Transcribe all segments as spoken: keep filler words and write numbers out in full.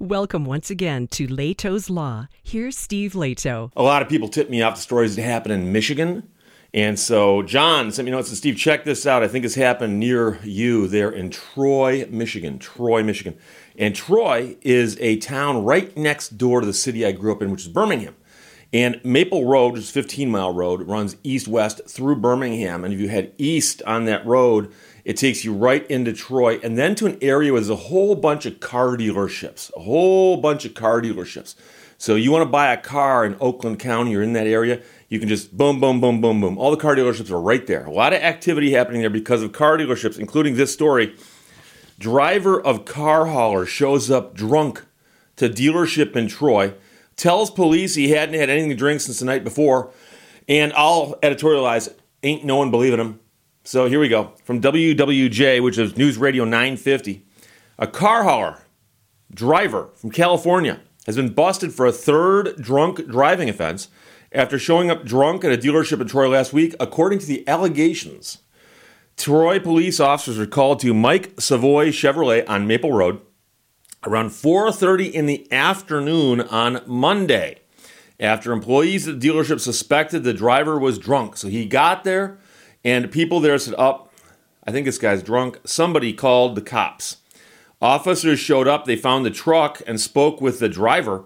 Welcome once again to Lato's Law. Here's Steve Lato. A lot of people tip me off the stories that happen in Michigan. And so John sent me notes and Steve, check this out. I think it's happened near you there in Troy, Michigan. Troy, Michigan. And Troy is a town right next door to the city I grew up in, which is Birmingham. And Maple Road, which is a fifteen-mile road, runs east-west through Birmingham. And if you head east on that road, it takes you right into Troy and then to an area with a whole bunch of car dealerships, a whole bunch of car dealerships. So you want to buy a car in Oakland County or in that area, you can just boom, boom, boom, boom, boom. All the car dealerships are right there. A lot of activity happening there because of car dealerships, including this story. Driver of car hauler shows up drunk to dealership in Troy, tells police he hadn't had anything to drink since the night before, and I'll editorialize, ain't no one believing him. So here we go. From W W J, which is News Radio nine fifty, a car hauler driver from California has been busted for a third drunk driving offense after showing up drunk at a dealership in Troy last week. According to the allegations, Troy police officers were called to Mike Savoy Chevrolet on Maple Road around four thirty in the afternoon on Monday after employees at the dealership suspected the driver was drunk. So he got there. And people there said, oh, I think this guy's drunk. Somebody called the cops. Officers showed up. They found the truck and spoke with the driver.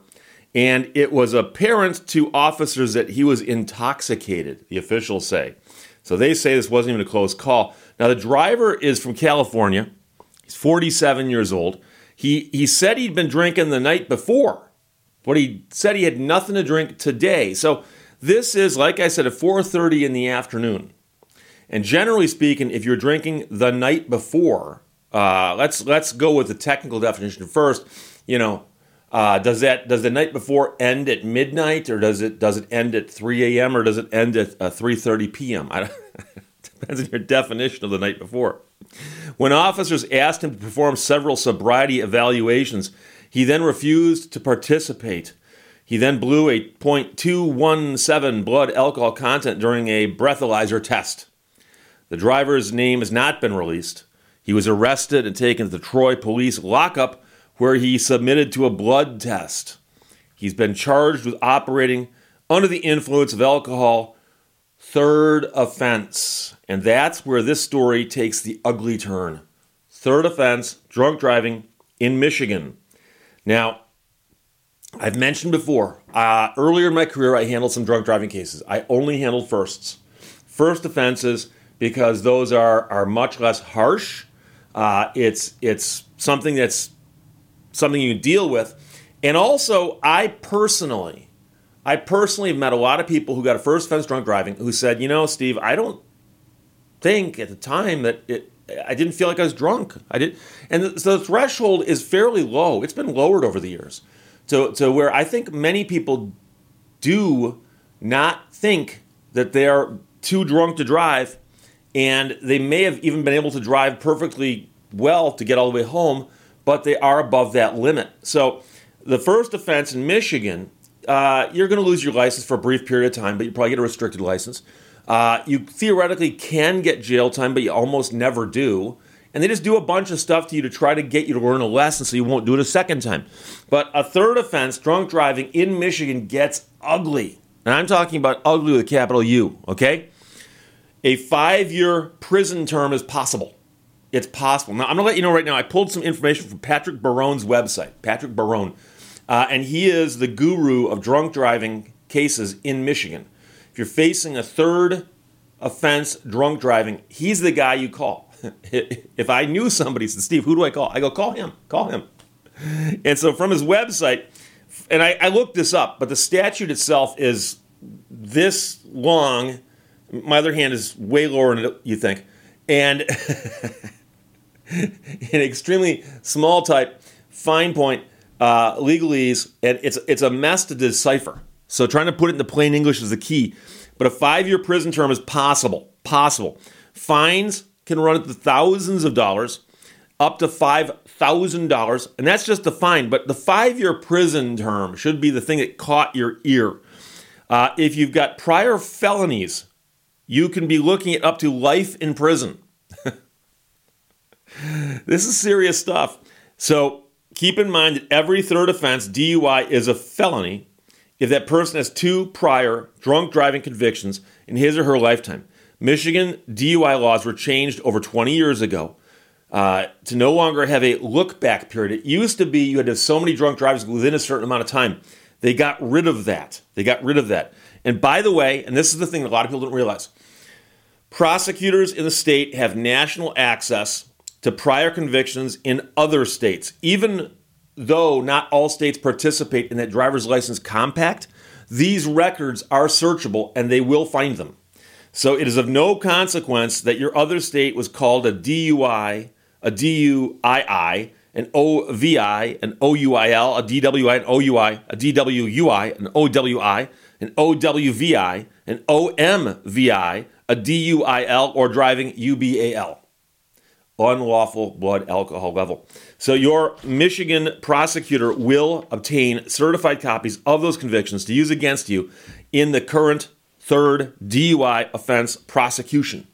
And it was apparent to officers that he was intoxicated, the officials say. So they say this wasn't even a close call. Now, the driver is from California. He's forty-seven years old. He, he said he'd been drinking the night before, but he said he had nothing to drink today. So this is, like I said, at four thirty in the afternoon. And generally speaking, if you're drinking the night before, uh, let's let's go with the technical definition first. You know, uh, does that does the night before end at midnight, or does it does it end at three a.m. or does it end at uh, three thirty p.m.? I don't, depends on your definition of the night before. When officers asked him to perform several sobriety evaluations, he then refused to participate. He then blew a point two one seven blood alcohol content during a breathalyzer test. The driver's name has not been released. He was arrested and taken to the Troy police lockup where he submitted to a blood test. He's been charged with operating under the influence of alcohol, third offense. And that's where this story takes the ugly turn. Third offense, drunk driving in Michigan. Now, I've mentioned before, uh, earlier in my career, I handled some drunk driving cases. I only handled firsts. First offenses, because those are, are much less harsh. Uh, it's it's something that's something you deal with. And also, I personally, I personally have met a lot of people who got a first offense drunk driving who said, you know, Steve, I don't think at the time that it, I didn't feel like I was drunk. I did, and the, so the threshold is fairly low. It's been lowered over the years to, to where I think many people do not think that they are too drunk to drive. And they may have even been able to drive perfectly well to get all the way home, but they are above that limit. So the first offense in Michigan, uh, you're going to lose your license for a brief period of time, but you probably get a restricted license. Uh, you theoretically can get jail time, but you almost never do. And they just do a bunch of stuff to you to try to get you to learn a lesson so you won't do it a second time. But a third offense, drunk driving in Michigan, gets ugly. And I'm talking about ugly with a capital U, okay? A five-year prison term is possible. It's possible. Now, I'm going to let you know right now, I pulled some information from Patrick Barone's website, Patrick Barone, uh, and he is the guru of drunk driving cases in Michigan. If you're facing a third offense drunk driving, he's the guy you call. If I knew somebody said, Steve, who do I call? I go, call him, call him. And so from his website, and I, I looked this up, but the statute itself is this long. My other hand is way lower than you think. And an extremely small type, fine point, uh, legalese, and it's it's a mess to decipher. So trying to put it into plain English is the key. But a five-year prison term is possible. Possible. Fines can run up to thousands of dollars, up to five thousand dollars. And that's just the fine. But the five-year prison term should be the thing that caught your ear. Uh, if you've got prior felonies, you can be looking at up to life in prison. This is serious stuff. So keep in mind that every third offense, D U I, is a felony if that person has two prior drunk driving convictions in his or her lifetime. Michigan D U I laws were changed over twenty years ago uh, to no longer have a look-back period. It used to be you had to have so many drunk drivers within a certain amount of time. They got rid of that. They got rid of that. And by the way, and this is the thing that a lot of people don't realize, prosecutors in the state have national access to prior convictions in other states. Even though not all states participate in that driver's license compact, these records are searchable and they will find them. So it is of no consequence that your other state was called a D U I, a D U I I, an O V I, an O U I L, a D W I, an O U I, a D W U I, an O W I, an O W V I, an O M V I, a D U I L, or driving U B A L, unlawful blood alcohol level. So your Michigan prosecutor will obtain certified copies of those convictions to use against you in the current third D U I offense prosecution.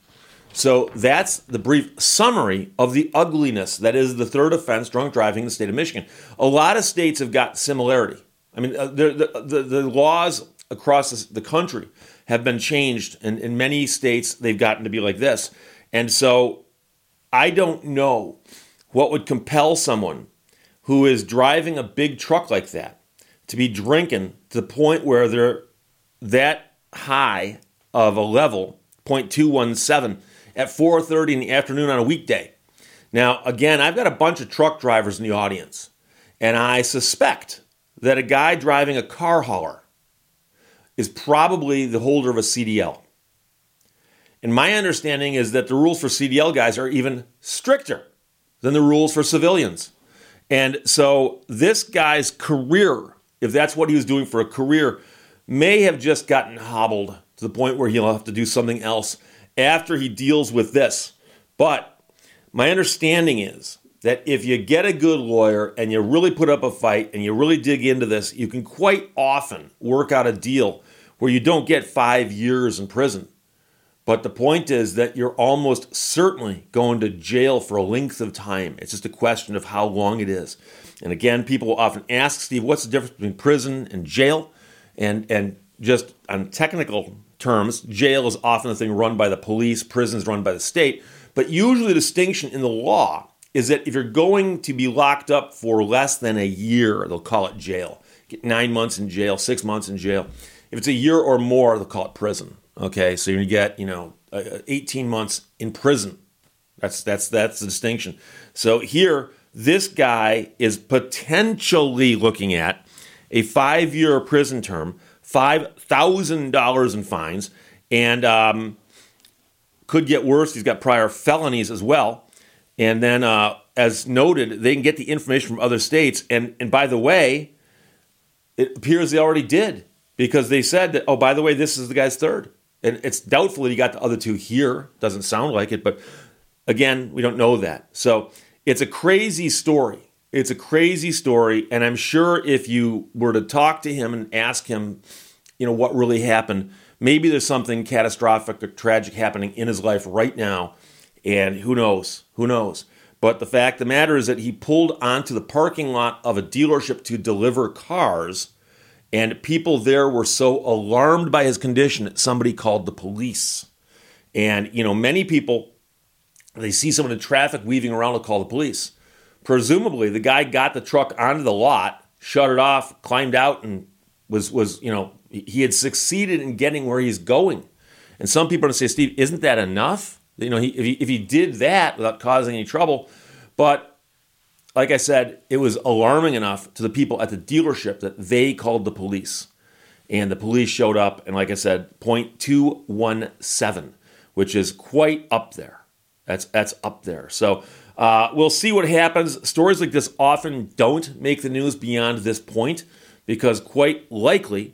So that's the brief summary of the ugliness that is the third offense, drunk driving, in the state of Michigan. A lot of states have got similarity. I mean, uh, the, the, the laws across the country have been changed, and in many states they've gotten to be like this. And so I don't know what would compel someone who is driving a big truck like that to be drinking to the point where they're that high of a level, point two one seven, at four thirty in the afternoon on a weekday. Now, again, I've got a bunch of truck drivers in the audience, and I suspect that a guy driving a car hauler is probably the holder of a C D L. And my understanding is that the rules for C D L guys are even stricter than the rules for civilians. And so this guy's career, if that's what he was doing for a career, may have just gotten hobbled to the point where he'll have to do something else after he deals with this. But my understanding is that if you get a good lawyer and you really put up a fight and you really dig into this, you can quite often work out a deal where you don't get five years in prison. But the point is that you're almost certainly going to jail for a length of time. It's just a question of how long it is. And again, people often ask, Steve, what's the difference between prison and jail? And and just on technical terms, jail is often a thing run by the police, prisons run by the state. But usually the distinction in the law is that if you're going to be locked up for less than a year, they'll call it jail. Get nine months in jail, six months in jail. If it's a year or more, they'll call it prison. Okay, so you get, you know, eighteen months in prison. That's that's that's the distinction. So here, this guy is potentially looking at a five-year prison term, five thousand dollars in fines, and um, could get worse. He's got prior felonies as well. And then, uh, as noted, they can get the information from other states. And, and by the way, it appears they already did, because they said that, oh, by the way, this is the guy's third. And it's doubtful that he got the other two here. Doesn't sound like it, but again, we don't know that. So it's a crazy story. It's a crazy story, and I'm sure if you were to talk to him and ask him, you know, what really happened, maybe there's something catastrophic or tragic happening in his life right now, and who knows, who knows. But the fact of the matter is that he pulled onto the parking lot of a dealership to deliver cars, and people there were so alarmed by his condition that somebody called the police. And, you know, many people, they see someone in traffic weaving around, they'll call the police. Presumably, the guy got the truck onto the lot, shut it off, climbed out, and was, was you know, he had succeeded in getting where he's going. And some people are going to say, Steve, isn't that enough? You know, he, if, he, if he did that without causing any trouble. But like I said, it was alarming enough to the people at the dealership that they called the police. And the police showed up, and like I said, point two one seven, which is quite up there. That's, that's up there. So Uh, we'll see what happens. Stories like this often don't make the news beyond this point because quite likely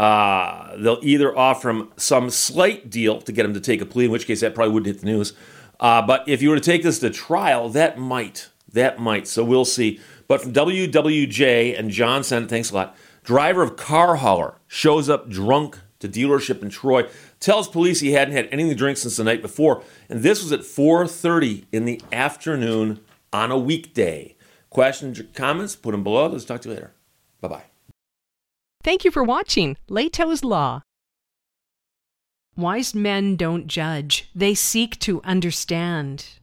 uh, they'll either offer him some slight deal to get him to take a plea, in which case that probably wouldn't hit the news. Uh, but if you were to take this to trial, that might. That might. So we'll see. But from W W J and Johnson, thanks a lot. Driver of car hauler shows up drunk to dealership in Troy, tells police he hadn't had anything to drink since the night before, and this was at four thirty in the afternoon on a weekday. Questions or comments, put them below. Let's talk to you later. Bye-bye. Thank you for watching Lato's Law. Wise men don't judge. They seek to understand.